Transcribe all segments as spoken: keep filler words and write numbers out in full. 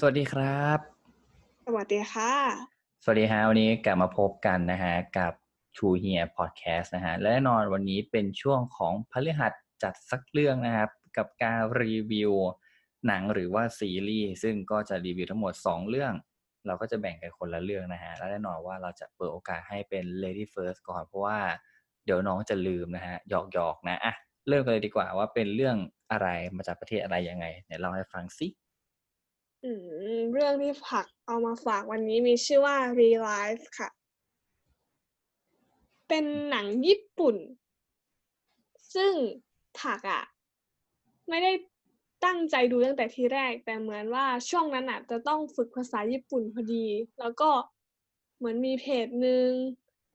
สวัสดีครับสวัสดีค่ะสวัสดีฮะวันนี้กลับมาพบกันนะฮะกับ True Here Podcast นะฮะและแน่นอนวันนี้เป็นช่วงของพฤหัสจัดสักเรื่องนะครับกับการรีวิวหนังหรือว่าซีรีส์ซึ่งก็จะรีวิวทั้งหมดสองเรื่องเราก็จะแบ่งกันคนละเรื่องนะฮะและแน่นอนว่าเราจะเปิดโอกาสให้เป็น Lady First ก่อนเพราะว่าเดี๋ยวน้องจะลืมนะฮะหยอกๆนะอ่ะเริ่มกันเลยดีกว่าว่าเป็นเรื่องอะไรมาจากประเทศอะไรยังไงเดี๋ยวเล่าให้ฟังสิเรื่องที่ผักเอามาฝากวันนี้มีชื่อว่า Relive ค่ะเป็นหนังญี่ปุ่นซึ่งผักอ่ะไม่ได้ตั้งใจดูตั้งแต่ทีแรกแต่เหมือนว่าช่วงนั้นอ่ะจะต้องฝึกภาษาญี่ปุ่นพอดีแล้วก็เหมือนมีเพจนึง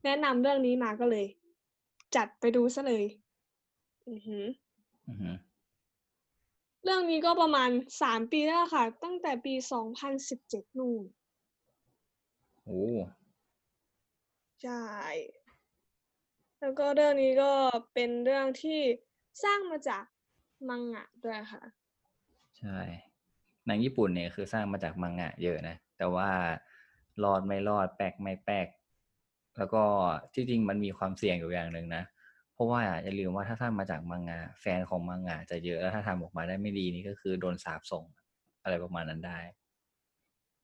แนะนำเรื่องนี้มาก็เลยจัดไปดูซะเลยอือหืออือหือเรื่องนี้ก็ประมาณสามปีแล้วค่ะตั้งแต่ปีสองพันสิบเจ็ดนู่นโอ้ใช่แล้วก็เรื่องนี้ก็เป็นเรื่องที่สร้างมาจากมังงะด้วยค่ะใช่หนังญี่ปุ่นเนี่ยคือสร้างมาจากมังงะเยอะนะแต่ว่ารอดไม่รอดแปลกไม่แปลกแล้วก็จริงๆมันมีความเสี่ยงอยู่อย่างนึงนะเพราะว่าอย่าลืมว่าถ้าสร้างมาจากมังงะแฟนของมังงะจะเยอะแล้วถ้าทำออกมาได้ไม่ดีนี่ก็คือโดนสาปส่งอะไรประมาณนั้นได้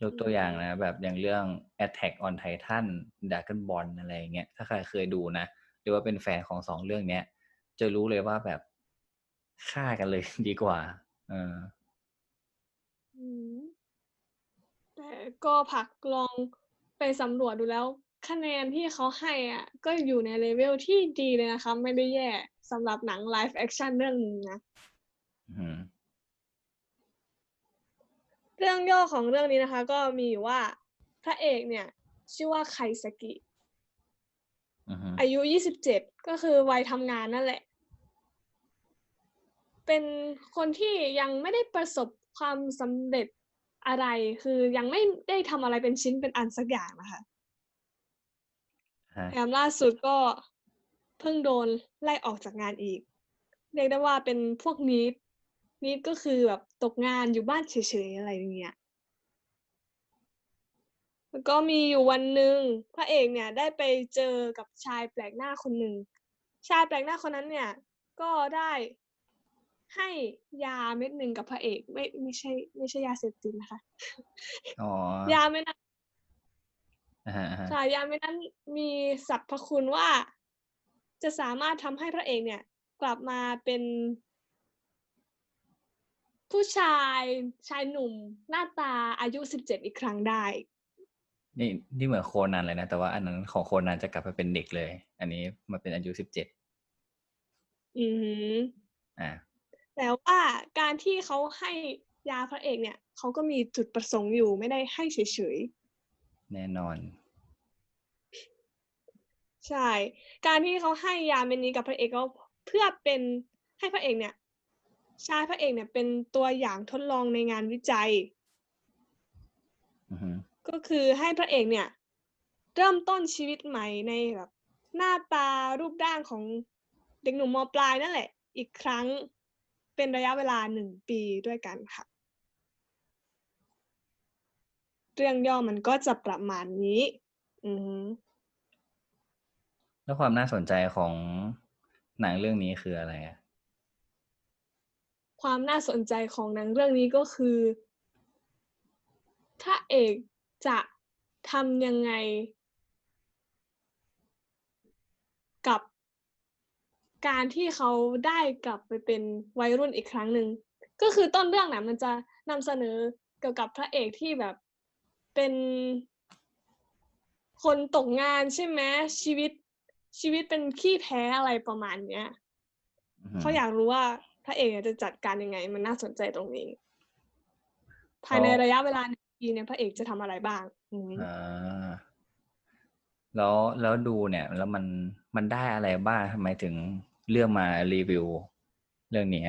ยกตัวอย่างนะแบบอย่างเรื่อง Attack on Titan Dragon Ball อะไรอย่างเงี้ยถ้าใครเคยดูนะหรือว่าเป็นแฟนของสองเรื่องเนี้ยจะรู้เลยว่าแบบฆ่ากันเลยดีกว่าเออแต่ก็ผักลองไปสำรวจดูแล้วคะแนนที่เขาให้อ่ะก็อยู่ในเลเวลที่ดีเลยนะคะไม่ได้แย่สำหรับหนังไลฟ์แอคชั่นเรื่องนึงนะเรื่องย่อของเรื่องนี้นะคะก็มีอยู่ว่าพระเอกเนี่ยชื่อว่าไคซากิอายุยี่สิบเจ็ดก็คือวัยทำงานนั่นแหละเป็นคนที่ยังไม่ได้ประสบความสำเร็จอะไรคือยังไม่ได้ทำอะไรเป็นชิ้นเป็นอันสักอย่างนะคะแถมล่าสุดก็เพิ่งโดนไล่ออกจากงานอีกเรียกได้ว่าเป็นพวกนีดนีดก็คือแบบตกงานอยู่บ้านเฉยๆอะไรอย่างเงี้ยแล้วก็มีอยู่วันหนึ่งพระเอกเนี่ยได้ไปเจอกับชายแปลกหน้าคนหนึ่งชายแปลกหน้าคนนั้นเนี่ยก็ได้ให้ยาเม็ดหนึ่งกับพระเอกไม่ไม่ใช่ไม่ใช่ยาเสพติดนะคะอ๋อยาเม็ดนั้นฉายาไม่นั้นมีสรรพคุณว่าจะสามารถทำให้พระเอกเนี่ยกลับมาเป็นผู้ชายชายหนุ่มหน้าตาอายุสิบเจ็ดอีกครั้งได้นี่นี่เหมือนโคนันเลยนะแต่ว่าอันนั้นของโคนันจะกลับไปเป็นเด็กเลยอันนี้มาเป็นอายุสิบเจ็ดอืออ่าแต่ว่าการที่เขาให้ยาพระเอกเนี่ยเขาก็มีจุดประสงค์อยู่ไม่ได้ให้เฉยๆแน่นอนใช่การที่เขาให้ยาเม็ดนี้กับพระเอกก็เพื่อเป็นให้พระเอกเนี่ยใช้พระเอกเนี่ยเป็นตัวอย่างทดลองในงานวิจัย uh-huh. ก็คือให้พระเอกเนี่ยเริ่มต้นชีวิตใหม่ในแบบหน้าตารูปร่างของเด็กหนุ่มม.ปลายนั่นแหละอีกครั้งเป็นระยะเวลาหนึ่งปีด้วยกันค่ะเรื่องย่อมันก็จะประมาณนี้อือแล้วความน่าสนใจของหนังเรื่องนี้คืออะไรอ่ะความน่าสนใจของหนังเรื่องนี้ก็คือถ้าเอกจะทำยังไงกับการที่เขาได้กลับไปเป็นวัยรุ่นอีกครั้งหนึ่งก็คือต้นเรื่องน่ะมันจะนำเสนอเกี่ยวกับพระเอกที่แบบเป็นคนตกงานใช่ไหมชีวิตชีวิตเป็นขี้แพ้อะไรประมาณเนี้ย uh-huh. เขาอยากรู้ว่าพระเอกจะจัดการยังไงมันน่าสนใจตรงนี้ oh. ภายในระยะเวลาหนึ่งปีเนี่ยพระเอกจะทำอะไรบ้างอ่าแล้วแล้วดูเนี่ยแล้วมันมันได้อะไรบ้างทำไมถึงเลือกมารีวิวเรื่องนี้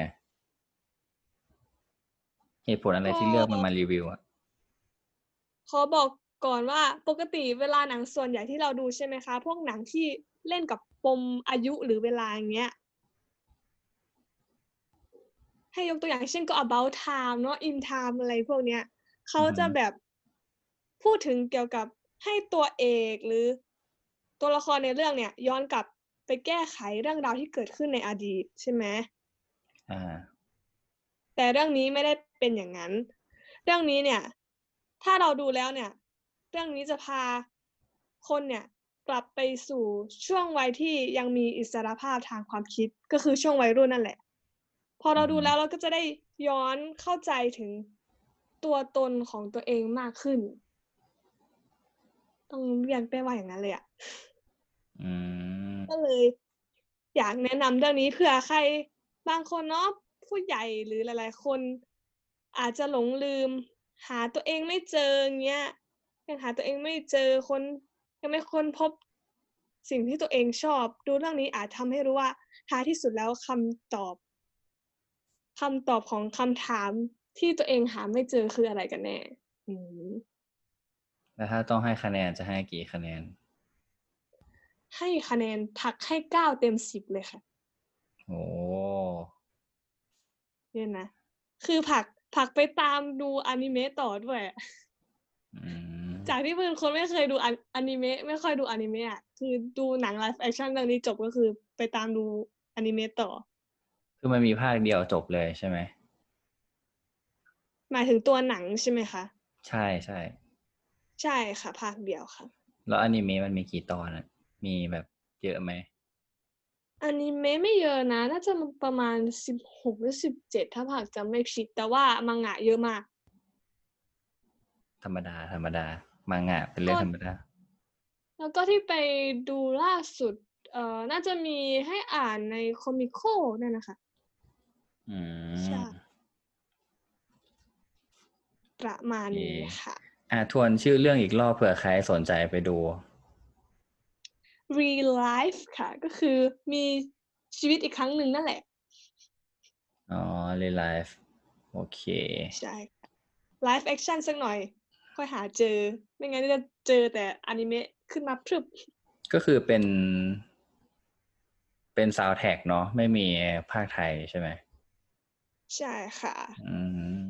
เหตุผลอะไร oh. ที่เลือกมันมารีวิวอะขอบอกก่อนว่าปกติเวลาหนังส่วนใหญ่ที่เราดูใช่ไหมคะพวกหนังที่เล่นกับปมอายุหรือเวลาอย่างเงี้ยให้ยกตัวอย่างเช่นก็ about time เนาะ in time อะไรพวกเนี้ย เขาจะแบบพูดถึงเกี่ยวกับให้ตัวเอกหรือตัวละครในเรื่องเนี่ยย้อนกลับไปแก้ไขเรื่องราวที่เกิดขึ้นในอดีตใช่ไหมอ่าแต่เรื่องนี้ไม่ได้เป็นอย่างนั้นเรื่องนี้เนี่ยถ้าเราดูแล้วเนี่ยเรื่องนี้จะพาคนเนี่ยกลับไปสู่ช่วงวัยที่ยังมีอิสรภาพทางความคิดก็คือช่วงวัยรุ่นนั่นแหละพอเราดูแล้วเราก็จะได้ย้อนเข้าใจถึงตัวตนของตัวเองมากขึ้นต้องเรียกได้ว่าอย่างนั้นเลยอ่ะอืมก็เลยอยากแนะนำเรื่องนี้เผื่อใครบางคนเนาะผู้ใหญ่หรือหลายๆคนอาจจะหลงลืมหาตัวเองไม่เจอเงี้ยยังหาตัวเองไม่เจอคนยังไม่ค้นพบสิ่งที่ตัวเองชอบดูเรื่องนี้อาจทำให้รู้ว่าท้ายที่สุดแล้วคำตอบคำตอบของคำถามที่ตัวเองหาไม่เจอคืออะไรกันแน่แล้วถ้าต้องให้คะแนนจะให้กี่คะแนนให้คะแนนทักให้เก้าเต็มสิบเลยค่ะโอ้เนี่ยนะคือผักผักไปตามดูอนิเมะต่อด้วยจากที่เป็นคนไม่เคยดูอนิเมะไม่ค่อยดูอนิเมะคือดูหนังไลฟ์แอคชั่นเรื่องนี้จบก็คือไปตามดูอนิเมะต่อคือมันมีภาคเดียวจบเลยใช่ไหมหมายถึงตัวหนังใช่ไหมคะใช่ใช่ใช่ค่ะภาคเดียวค่ะแล้วอนิเมะมันมีกี่ตอนอ่ะมีแบบเยอะไหมอนิเมะไม่เยอะนะน่าจะประมาณสิบหกหรือสิบเจ็ดถ้าหากจำไม่ผิดแต่ว่ามังงะเยอะมากธรรมดาธรรมดามังงะเป็นเรื่องธรรมดาแล้วก็ที่ไปดูล่าสุดเอ่อน่าจะมีให้อ่านในคอมิโค่นั่นนะคะอืมใช่ประมาณนี้ค่ะอ่ะทวนชื่อเรื่องอีกรอบเผื่อใครสนใจไปดูReal Life ค่ะก็คือมีชีวิตอีกครั้งหนึ่งนั่นแหละอ๋อ Real Life โอเคใช่ Live Action สักหน่อยค่อยหาเจอไม่งั้นจะเจอแต่อนิเมะขึ้นมาพรึบก็คือเป็นเป็นซาวด์แทร็กเนาะไม่มีภาคไทยใช่ไหมใช่ค่ะอืม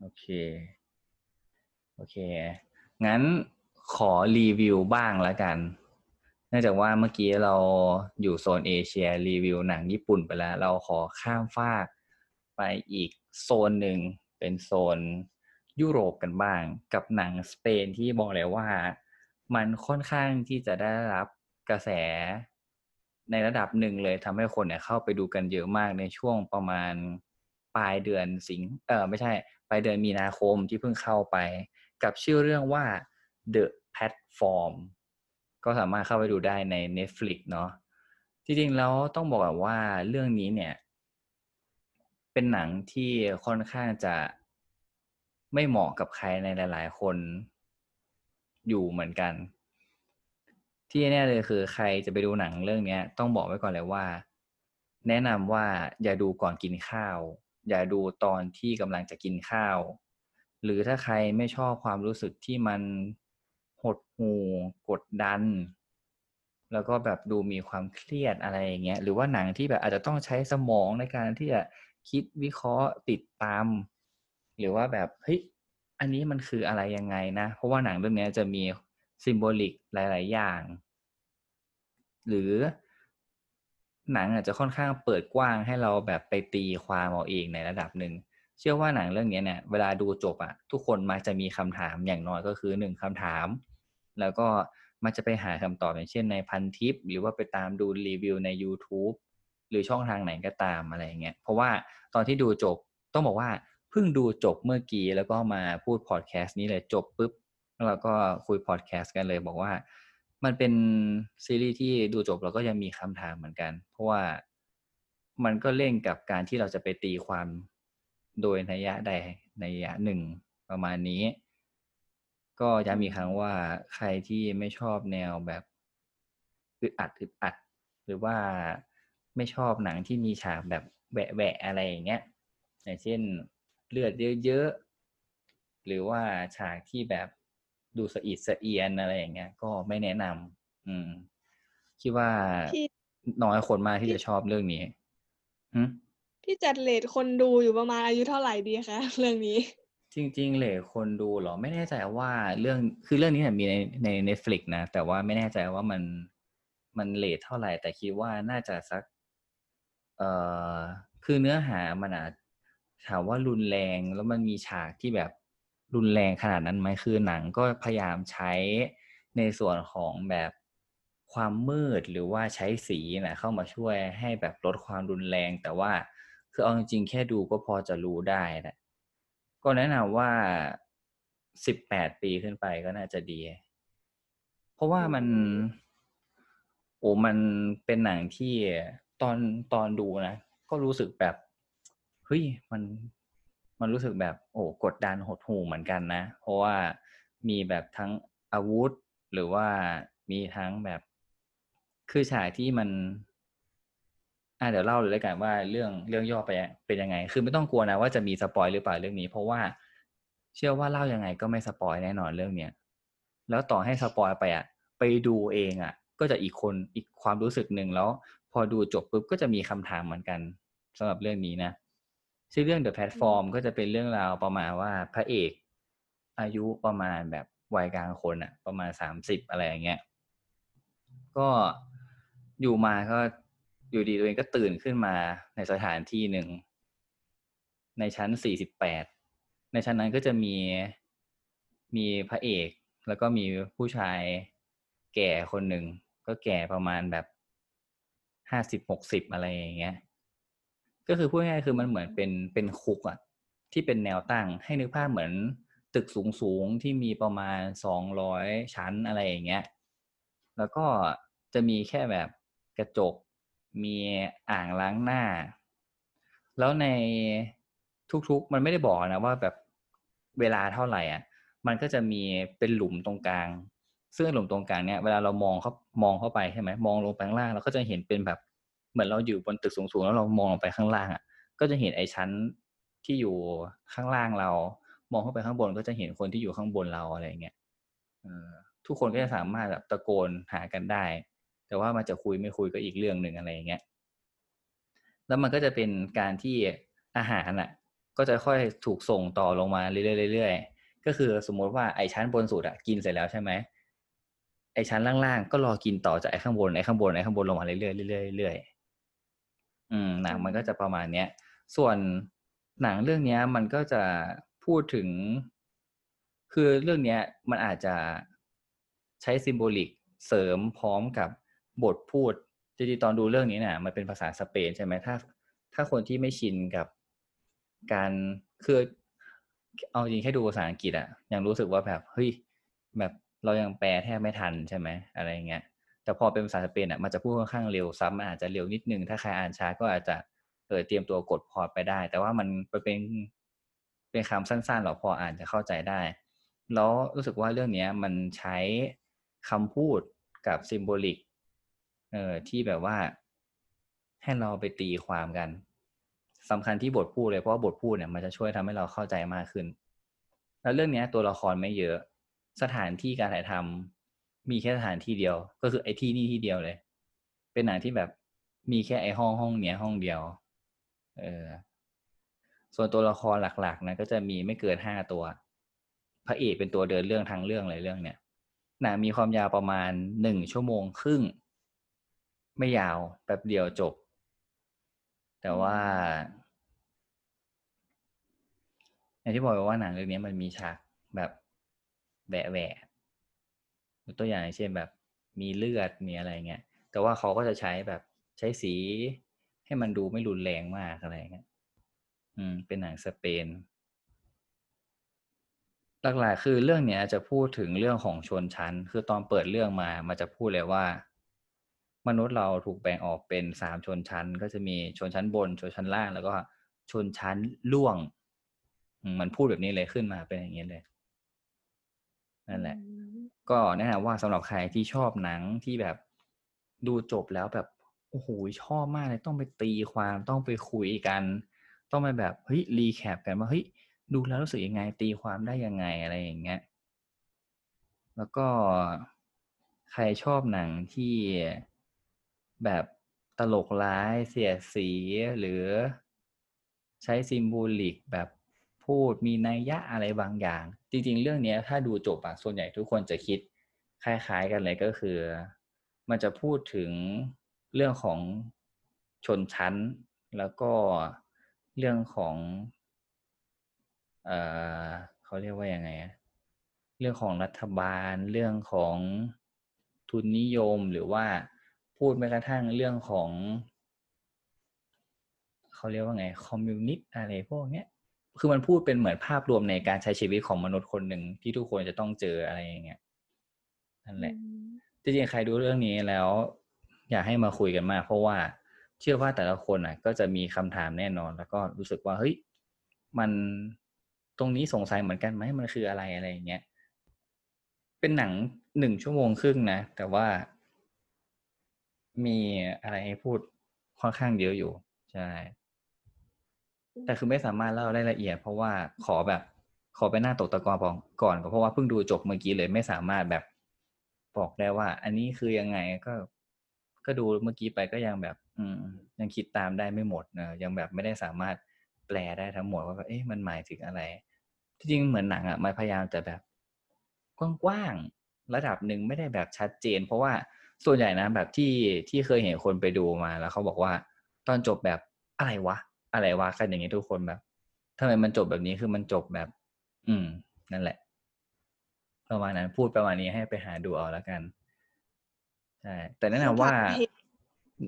โอเคโอเคงั้นขอรีวิวบ้างละกันเนื่องจากว่าเมื่อกี้เราอยู่โซนเอเชียรีวิวหนังญี่ปุ่นไปแล้วเราขอข้ามฟากไปอีกโซนหนึ่งเป็นโซนยุโรปกันบ้างกับหนังสเปนที่บอกเลยว่ามันค่อนข้างที่จะได้รับกระแสในระดับหนึ่งเลยทำให้คนเนี่ยเข้าไปดูกันเยอะมากในช่วงประมาณปลายเดือนสิงเออไม่ใช่ปลายเดือนมีนาคมที่เพิ่งเข้าไปกับชื่อเรื่องว่า The Platformก็สามารถเข้าไปดูได้ใน Netflix เนาะจริงๆแล้วต้องบอกว่าเรื่องนี้เนี่ยเป็นหนังที่ค่อนข้างจะไม่เหมาะกับใครในหลายๆคนอยู่เหมือนกันที่แน่เลยคือใครจะไปดูหนังเรื่องนี้ต้องบอกไว้ก่อนเลยว่าแนะนำว่าอย่าดูก่อนกินข้าวอย่าดูตอนที่กำลังจะกินข้าวหรือถ้าใครไม่ชอบความรู้สึกที่มันหดหู่กดดันแล้วก็แบบดูมีความเครียดอะไรอย่างเงี้ยหรือว่าหนังที่แบบอาจจะต้องใช้สมองในการที่จะคิดวิเคราะห์ติดตามหรือว่าแบบเฮ้ยอันนี้มันคืออะไรยังไงนะเพราะว่าหนังเรื่องนี้จะมีซิมโบลิกหลายๆอย่างหรือหนังอาจจะค่อนข้างเปิดกว้างให้เราแบบไปตีความเอาเองในระดับนึงเชื่อว่าหนังเรื่องนี้เนี่ยเวลาดูจบอ่ะทุกคนมักจะมีคำถามอย่างน้อยก็คือหนึ่งคำถามแล้วก็มักจะไปหาคำตอบอย่างเช่นในพันทิปหรือว่าไปตามดูรีวิวใน YouTube หรือช่องทางไหนก็ตามอะไรเงี้ยเพราะว่าตอนที่ดูจบต้องบอกว่าเพิ่งดูจบเมื่อกี้แล้วก็มาพูดพอดแคสต์นี้เลยจบปุ๊บแล้วก็คุยพอดแคสต์กันเลยบอกว่ามันเป็นซีรีส์ที่ดูจบแล้วก็ยังมีคำถามเหมือนกันเพราะว่ามันก็เล่นกับการที่เราจะไปตีความโดยนัยยะใดนัยยะหนึ่งประมาณนี้ก็ย้ำอีกครั้งว่าใครที่ไม่ชอบแนวแบบอึดอัดอึดอัดหรือว่าไม่ชอบหนังที่มีฉากแบบแหวะแหวะอะไรอย่างเงี้ยอย่างเช่นเลือดเยอะๆหรือว่าฉากที่แบบดูสะอิดสะเอียนอะไรอย่างเงี้ยก็ไม่แนะนำอืมคิดว่าน้อยคนมากที่จะชอบเรื่องนี้พี่จัดเรทคนดูอยู่ประมาณอายุเท่าไหร่ดีคะเรื่องนี้ จริงๆเหล่คนดูเหรอไม่แน่ใจว่าเรื่องคือเรื่องนี้เนี่ยมีในใน Netflix นะแต่ว่าไม่แน่ใจว่ามันมันเรทเท่าไหร่แต่คิดว่าน่าจะสักเอ่อคือเนื้อหามันอ่ะถามว่ารุนแรงแล้วมันมีฉากที่แบบรุนแรงขนาดนั้นไหมคือหนังก็พยายามใช้ในส่วนของแบบความมืดหรือว่าใช้สีนะเข้ามาช่วยให้แบบลดความรุนแรงแต่ว่าคือเอาจริงๆแค่ดูก็พอจะรู้ได้นะก็แนะนำว่าสิบแปดปีขึ้นไปก็น่าจะดีเพราะว่ามันโอ้มันเป็นหนังที่ตอนตอนดูนะก็รู้สึกแบบเฮ้ยมันมันรู้สึกแบบโอ้กดดันหดหู่เหมือนกันนะเพราะว่ามีแบบทั้งอาวุธหรือว่ามีทั้งแบบคือฉากที่มันอ่ะเดี๋ยวเล่าเลยแล้วกันว่าเรื่องเรื่องย่อไปเป็นยังไงคือไม่ต้องกลัวนะว่าจะมีสปอยหรือเปล่าเรื่องนี้เพราะว่าเชื่อว่าเล่ายังไงก็ไม่สปอยแน่นอนเรื่องเนี้ยแล้วต่อให้สปอยไปอ่ะไปดูเองอ่ะก็จะอีกคนอีกความรู้สึกนึงแล้วพอดูจบปุ๊บก็จะมีคำถามเหมือนกันสำหรับเรื่องนี้นะชื่อเรื่อง The Platform ก็จะเป็นเรื่องราวประมาณว่าพระเอกอายุประมาณแบบวัยกลางคนอ่ะประมาณสามสิบอะไรอย่างเงี้ยก็อยู่มาก็อยู่ดีตัวเองก็ตื่นขึ้นมาในสถานที่หนึ่งในชั้นสี่สิบแปดในชั้นนั้นก็จะมีมีพระเอกแล้วก็มีผู้ชายแก่คนหนึ่งก็แก่ประมาณแบบห้าสิบ หกสิบอะไรอย่างเงี้ยก็คือพูดง่ายๆคือมันเหมือนเป็นเป็นคุกอะที่เป็นแนวตั้งให้นึกภาพเหมือนตึกสูงๆที่มีประมาณสองร้อยชั้นอะไรอย่างเงี้ยแล้วก็จะมีแค่แบบกระจกมีอ่างล้างหน้าแล้วในทุกๆมันไม่ได้บอกนะว่าแบบเวลาเท่าไหร่อ่ะมันก็จะมีเป็นหลุมตรงกลางซึ่งหลุมตรงกลางเนี่ยเวลาเรามองเข้ามองเข้าไปใช่ไหมมองลงไปข้างล่างเราก็จะเห็นเป็นแบบเหมือนเราอยู่บนตึกสูงๆแล้วเรามองลงไปข้างล่างอ่ะก็จะเห็นไอ้ชั้นที่อยู่ข้างล่างเรามองเข้าไปข้างบนก็จะเห็นคนที่อยู่ข้างบนเราอะไรเงี้ยทุกคนก็จะสามารถแบบตะโกนหากันได้แต่ว่ามันจะคุยไม่คุยก็อีกเรื่องนึงอะไรอย่างเงี้ยแล้วมันก็จะเป็นการที่อาหารน่ะก็จะค่อยถูกส่งต่อลงมาเรื่อยๆก็คือสมมติว่าไอ้ชั้นบนสุดอ่ะกินเสร็จแล้วใช่ไหมไอ้ชั้นล่างๆก็รอกินต่อจากไอ้ข้างบนไอ้ข้างบนไอ้ข้างบนลงมาเรื่อยๆเรื่อยๆเรื่อยๆอืมหนังมันก็จะประมาณเนี้ยส่วนหนังเรื่องเนี้ยมันก็จะพูดถึงคือเรื่องเนี้ยมันอาจจะใช้ซิมโบลิกเสริมพร้อมกับบทพูดจริงๆตอนดูเรื่องนี้น่ะมันเป็นภาษาสเปนใช่ไหมถ้าถ้าคนที่ไม่ชินกับการคือเอาจริงแค่ดูภาษาอังกฤษอะยังรู้สึกว่าแบบเฮ้ยแบบเรายังแปลแทบไม่ทันใช่ไหมอะไรเงี้ยแต่พอเป็นภาษาสเปนอะมันจะพูดค่อนข้างเร็วซ้ำมันอาจจะเร็วนิดนึงถ้าใครอ่านช้าก็อาจจะเออเตรียมตัวกดพอไปได้แต่ว่ามันเป็นเป็นคำสั้นๆหรอกพออ่านจะเข้าใจได้แล้วรู้สึกว่าเรื่องนี้มันใช้คำพูดกับซิมโบลิกเอ่อที่แบบว่าให้เราไปตีความกันสำคัญที่บทพูดเลยเพราะว่าบทพูดเนี่ยมันจะช่วยทำให้เราเข้าใจมากขึ้นแล้วเรื่องนี้ตัวละครไม่เยอะสถานที่การถ่ายทำมีแค่สถานที่เดียวก็คือไอ้ที่นี่ที่เดียวเลยเป็นหนังที่แบบมีแค่ไอ้ห้องห้องเนี้ยห้องเดียวเออส่วนตัวละครหลักๆนะก็จะมีไม่เกินห้าตัวพระเอกเป็นตัวเดินเรื่องทั้งเรื่องเลยเรื่องเนี้ยหนังมีความยาวประมาณหนึ่งชั่วโมงครึ่งไม่ยาวแป๊บเดียวจบแต่ว่าอย่างที่บอกไปว่าหนังเรื่องนี้มันมีฉากแบบแหวะแหวะตัวอย่างเช่นแบบมีเลือดมีอะไรเงี้ยแต่ว่าเขาก็จะใช้แบบใช้สีให้มันดูไม่รุนแรงมากอะไรเงี้ยอืมเป็นหนังสเปนหลักๆคือเรื่องเนี้ยจะพูดถึงเรื่องของชนชั้นคือตอนเปิดเรื่องมามันจะพูดเลยว่ามนุษย์เราถูกแบ่งออกเป็นสามชนชั้นก็จะมีชนชั้นบนชนชั้นล่างแล้วก็ชนชั้นล่วงมันพูดแบบนี้เลยขึ้นมาเป็นอย่างนี้เลยนั่นแหละก็แนะนำว่าสำหรับใครที่ชอบหนังที่แบบดูจบแล้วแบบโอ้โหชอบมากเลยต้องไปตีความต้องไปคุยกันต้องไปแบบเฮ้ยรีแคปกันว่าเฮ้ยดูแล้วรู้สึกยังไงตีความได้ยังไงอะไรอย่างเงี้ยแล้วก็ใครชอบหนังที่แบบตลกร้ายเสียดสีหรือใช้ซิมโบลิกแบบพ พูดมีนัยยะอะไรบางอย่างจริงๆเรื่องนี้ถ้าดูจบอะส่วนใหญ่ทุกคนจะคิดคล้ายๆกันเลยก็คือมันจะพูดถึงเรื่องของชนชั้นแล้วก็เรื่องของเอ่อเขาเรียกว่ายังไงอะเรื่องของรัฐบาลเรื่องของทุนนิยมหรือว่าพูดแม้กระทั่งเรื่องของเขาเรียกว่าไงคอมมิวนิสต์อะไรพวกเนี้ยคือมันพูดเป็นเหมือนภาพรวมในการใช้ชีวิตของมนุษย์คนหนึ่งที่ทุกคนจะต้องเจออะไรอย่างเงี้ยนั่นแหละจริงๆใครดูเรื่องนี้แล้วอยากให้มาคุยกันมากเพราะว่าเชื่อว่าแต่ละคนอ่ะก็จะมีคำถามแน่นอนแล้วก็รู้สึกว่าเฮ้ยมันตรงนี้สงสัยเหมือนกันไหมมันคืออะไรอะไรอย่างเงี้ยเป็นหนังหนึ่งชั่วโมงครึ่งนะแต่ว่ามีอะไรให้พูดค่อนข้างเยอะอยู่ใช่แต่คือไม่สามารถเล่าได้ละเอียดเพราะว่าขอแบบขอไปหน้าตกตะกอนก่อนก็เพราะว่าเพิ่งดูจบเมื่อกี้เลยไม่สามารถแบบบอกได้ว่าอันนี้คือยังไงก็ก็ดูเมื่อกี้ไปก็ยังแบบอืมยังคิดตามได้ไม่หมดนะยังแบบไม่ได้สามารถแปลได้ทั้งหมดว่าเอ๊ะมันหมายถึงอะไรจริงๆเหมือนหนังอ่ะมันพยายามจะแบบกว้างๆระดับนึงไม่ได้แบบชัดเจนเพราะว่าส่วนใหญ่นะแบบที่ที่เคยเห็นคนไปดูมาแล้วเขาบอกว่าตอนจบแบบอะไรวะอะไรวะกันอย่างนี้ทุกคนแบบทำไมมันจบแบบนี้คือมันจบแบบอืมนั่นแหละประมาณนั้นพูดประมาณนี้ให้ไปหาดูเอาแล้วกันใช่แต่แนะนำว่า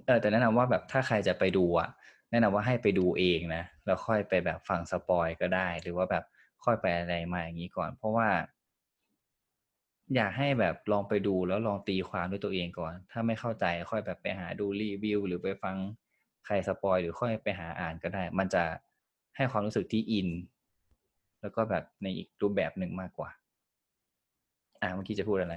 เออแต่แนะนำว่าแบบถ้าใครจะไปดูอ่ะแนะนำว่าให้ไปดูเองนะแล้วค่อยไปแบบฟังสปอยก็ได้หรือว่าแบบค่อยไปอะไรมาอย่างนี้ก่อนเพราะว่าอยากให้แบบลองไปดูแล้วลองตีความด้วยตัวเองก่อนถ้าไม่เข้าใจค่อยแบบไปหาดูรีวิวหรือไปฟังใครสปอยหรือค่อยไปหาอ่านก็ได้มันจะให้ความรู้สึกที่อินแล้วก็แบบในอีกรูปแบบหนึ่งมากกว่าอ่ะเมื่อกี้จะพูดอะไร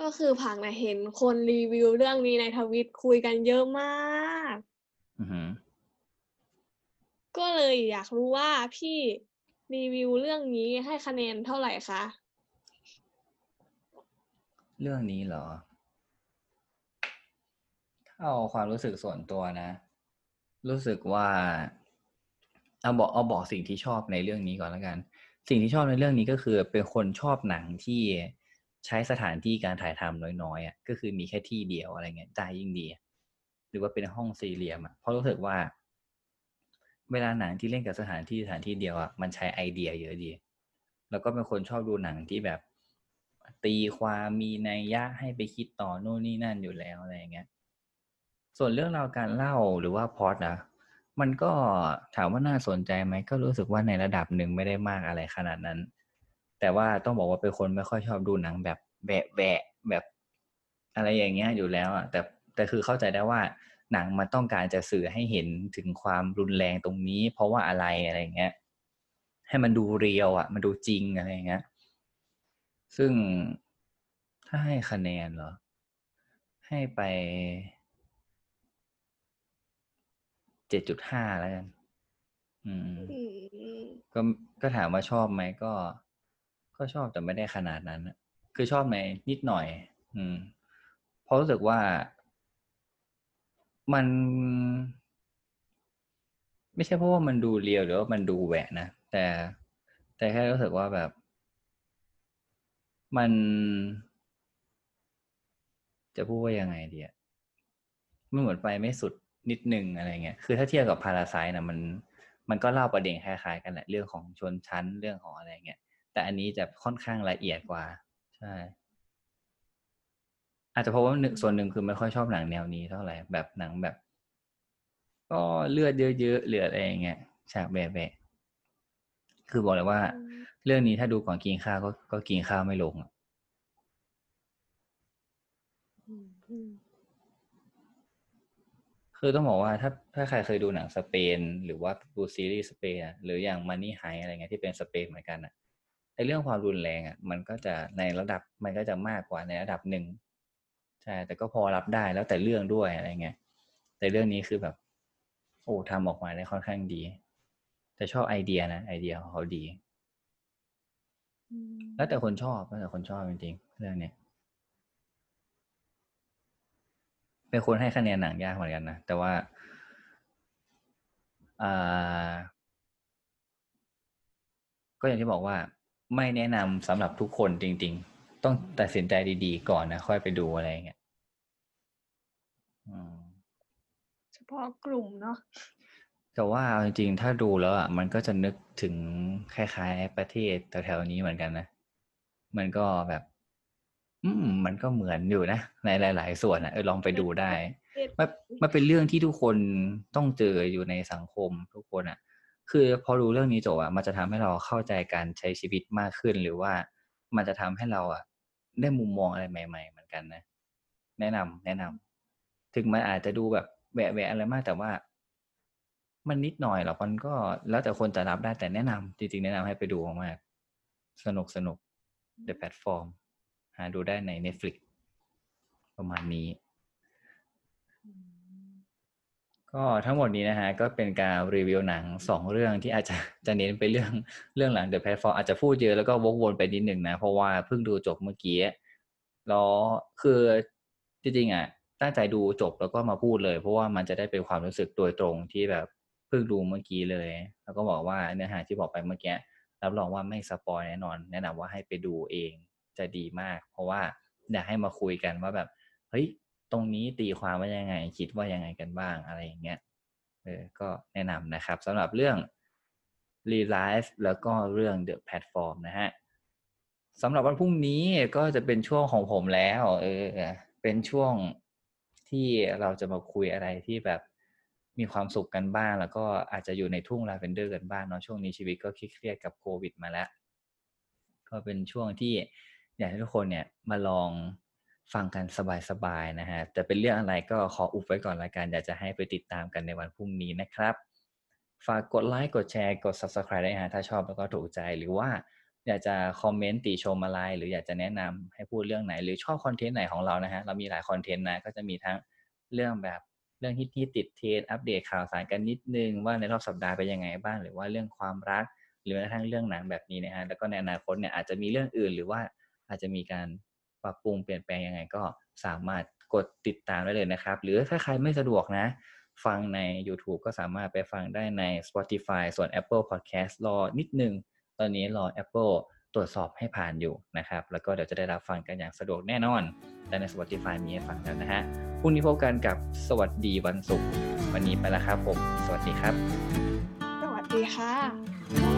ก็คือผักนะเห็นคนรีวิวเรื่องนี้ในทวิตคุยกันเยอะมากอือฮึก็เลยอยากรู้ว่าพี่รีวิวเรื่องนี้ให้คะแนนเท่าไหร่คะเรื่องนี้เหรอเอาความรู้สึกส่วนตัวนะรู้สึกว่าเอาบอกเอาบอกสิ่งที่ชอบในเรื่องนี้ก่อนแล้วกันสิ่งที่ชอบในเรื่องนี้ก็คือเป็นคนชอบหนังที่ใช้สถานที่การถ่ายทำน้อยๆอ่ะก็คือมีแค่ที่เดียวอะไรเงี้ยได้ยิ่งดีหรือว่าเป็นห้องสี่เหลี่ยมอ่ะเพราะรู้สึกว่าเวลาหนังที่เล่นกับสถานที่สถานที่เดียวอ่ะมันใช้ไอเดียเยอะดีแล้วก็เป็นคนชอบดูหนังที่แบบตีความมีนัยยะให้ไปคิดต่อโน่นนี่นั่นอยู่แล้วอะไรเงี้ยส่วนเรื่องราวการเล่าหรือว่าพล็อตนะมันก็ถามว่าน่าสนใจไหมก็รู้สึกว่าในระดับหนึ่งไม่ได้มากอะไรขนาดนั้นแต่ว่าต้องบอกว่าเป็นคนไม่ค่อยชอบดูหนังแบบแหวะๆแบบอะไรอย่างเงี้ยอยู่แล้วอ่ะแต่แต่คือเข้าใจได้ว่าหนังมันต้องการจะสื่อให้เห็นถึงความรุนแรงตรงนี้เพราะว่าอะไรอะไรเงี้ยให้มันดูเรียลอ่ะมันดูจริงอะไรเงี้ยซึ่งถ้าให้คะแนนเหรอให้ไปเจ็ดจุดห้า แล้วกันอืมก็ก็ถามว่าชอบไหมก็ก็ชอบแต่ไม่ได้ขนาดนั้นคือชอบในนิดหน่อยอืมเพราะรู้สึกว่ามันไม่ใช่เพราะว่ามันดูเรียวหรือว่ามันดูแหวะนะแต่แต่แค่รู้สึกว่าแบบมันจะพูดว่ายังไงดีอ่ะมันเหมือนไปไม่สุดนิดนึงอะไรเงี้ยคือถ้าเทียบกับพาราไซต์นะมันมันก็เล่าประเด็นคล้ายๆกันแหละเรื่องของชนชั้นเรื่องของอะไรเงี้ยแต่อันนี้จะค่อนข้างละเอียดกว่าใช่อาจจะเพราะว่าส่วนหนึ่งคือไม่ค่อยชอบหนังแนวนี้เท่าไหร่แบบหนังแบบก็เลือดเยอะๆเลือดอะไรเงี้ยฉากแบะๆคือบอกเลยว่าเรื่องนี้ถ้าดูก่อนกินข้าวก็ก็กินข้าวไม่ลงคือต้องบอกว่าถ้าถ้าใครเคยดูหนังสเปนหรือว่าดูซีรีส์สเปนอ่ะหรืออย่าง Money Heist อะไรเงี้ยที่เป็นสเปนเหมือนกันอ่ะไอ้เรื่องความรุนแรงอ่ะมันก็จะในระดับมันก็จะมากกว่าในระดับหนึ่งใช่แต่ก็พอรับได้แล้วแต่เรื่องด้วยอะไรเงี้ยแต่เรื่องนี้คือแบบโอ้ทำออกมาได้ค่อนข้างดีแต่ชอบไอเดียนะไอเดียของเขาดีแล้วแต่คนชอบแล้วแต่คนชอบจริงๆเรื่องเนี้ยเป็นคนให้คะแนนหนังยากเหมือนกันนะแต่ว่า ก็อย่างที่บอกว่าไม่แนะนำสำหรับทุกคนจริงๆต้องตัดสินใจดีๆก่อนนะค่อยไปดูอะไรเงี้ยเฉพาะกลุ่มเนาะแต่ว่าจริงๆถ้าดูแล้วอ่ะมันก็จะนึกถึงคล้ายๆประเทศแถวๆนี้เหมือนกันนะมันก็แบบอืมมันก็เหมือนอยู่นะในหลายๆส่วนอ่ะเออลองไปดูได้มันมันเป็นเรื่องที่ทุกคนต้องเจออยู่ในสังคมทุกคนอ่ะคือพอรู้เรื่องนี้จบอ่ะมันจะทำให้เราเข้าใจการใช้ชีวิตมากขึ้นหรือว่ามันจะทำให้เราอ่ะได้มุมมองอะไรใหม่ๆเหมือนกันนะแนะนำแนะนำถึงมันอาจจะดูแบบแหวะๆอะไรมากแต่ว่ามันนิดหน่อยหรอกมันก็แล้วแต่คนจะรับได้แต่แนะนำจริงๆแนะนำให้ไปดูมากสนุกสนุก The Platform หาดูได้ใน Netflix ประมาณนี้ก็ทั้งหมดนี้นะฮะก็เป็นการรีวิวหนังสองเรื่องที่อาจจะจะเน้นไปเรื่องเรื่องหลัง The Platform อาจจะพูดเยอะแล้วก็วกวนไปนิดนึงนะเพราะว่าเพิ่งดูจบเมื่อกี้แล้วคือจริงๆอ่ะตั้งใจดูจบแล้วก็มาพูดเลยเพราะว่ามันจะได้เป็นความรู้สึกโดยตรงที่แบบเพิ่งดูเมื่อกี้เลยแล้วก็บอกว่าเนื้อหาที่บอกไปเมื่อกี้รับรองว่าไม่สปอยแน่นอนแนะนำว่าให้ไปดูเองจะดีมากเพราะว่าอยากให้มาคุยกันว่าแบบเฮ้ยตรงนี้ตีความว่ายังไงคิดว่ายังไงกันบ้างอะไรอย่างเงี้ยเออก็แนะนำนะครับสำหรับเรื่อง Real Life แล้วก็เรื่อง The Platform นะฮะสำหรับวันพรุ่งนี้ก็จะเป็นช่วงของผมแล้วเออเป็นช่วงที่เราจะมาคุยอะไรที่แบบมีความสุขกันบ้างแล้วก็อาจจะอยู่ในทุ่งลาเวนเดอร์กันบ้างเนาะช่วงนี้ชีวิตก็เครียดกับโควิดมาแล้วก็เป็นช่วงที่อยากให้ทุกคนเนี่ยมาลองฟังกันสบายๆนะฮะแต่เป็นเรื่องอะไรก็ขออุบไว้ก่อนละกันอยากจะให้ไปติดตามกันในวันพรุ่งนี้นะครับฝากกดไลค์กดแชร์กด Subscribe ด้วยฮะถ้าชอบแล้วก็ถูกใจหรือว่าอยากจะคอมเมนต์ติชมอะไรหรืออยากจะแนะนำให้พูดเรื่องไหนหรือชอบคอนเทนต์ไหนของเรานะฮะเรามีหลายคอนเทนต์นะก็จะมีทั้งเรื่องแบบเรื่องฮิตที่ติดเทรนด์อัปเดตข่าวสารกันนิดนึงว่าในรอบสัปดาห์เป็นยังไงบ้างหรือว่าเรื่องความรักหรือแม้กระทั่งเรื่องหนังแบบนี้นะฮะแล้วก็ในอนาคตเนี่ยอาจจะมีเรื่องอื่นหรือว่าอาจจะมีการปรับปรุงเปลี่ยนแปลงยังไงก็สามารถกดติดตามได้เลยนะครับหรือถ้าใครไม่สะดวกนะฟังใน YouTube ก็สามารถไปฟังได้ใน Spotify ส่วน Apple Podcast รอนิดนึงตอนนี้รอ Apple ตรวจสอบให้ผ่านอยู่นะครับแล้วก็เดี๋ยวจะได้รับฟังกันอย่างสะดวกแน่นอนแต่ใน Spotify มีให้ฟังแล้วนะฮะพรุ่งนี้พบกันกับสวัสดีวันศุกร์วันนี้ไปแล้วครับผมสวัสดีครับสวัสดีค่ะ